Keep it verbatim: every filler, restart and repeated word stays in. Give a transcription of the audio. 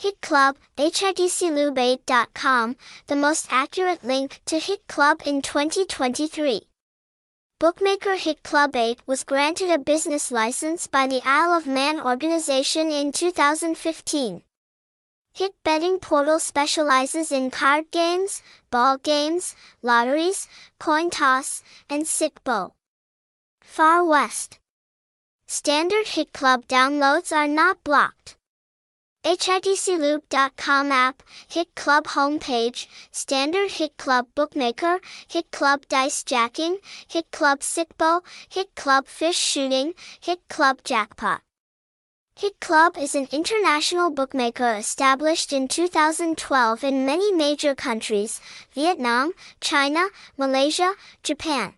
Hit Club, h i t club dot com, the most accurate link to Hit Club in twenty twenty-three. Bookmaker Hit Club eight was granted a business license by the Isle of Man organization in two thousand fifteen. Hit Betting Portal specializes in card games, ball games, lotteries, coin toss, and Sit Bowl. Far West. Standard Hit Club downloads are not blocked. H I T club dot com app, Hit Club homepage, Standard Hit Club Bookmaker, Hit Club Dice Jacking, Hit Club Sit Bowl, Hit Club Fish Shooting, Hit Club Jackpot. Hit Club is an international bookmaker established in two thousand twelve in many major countries: Vietnam, China, Malaysia, Japan.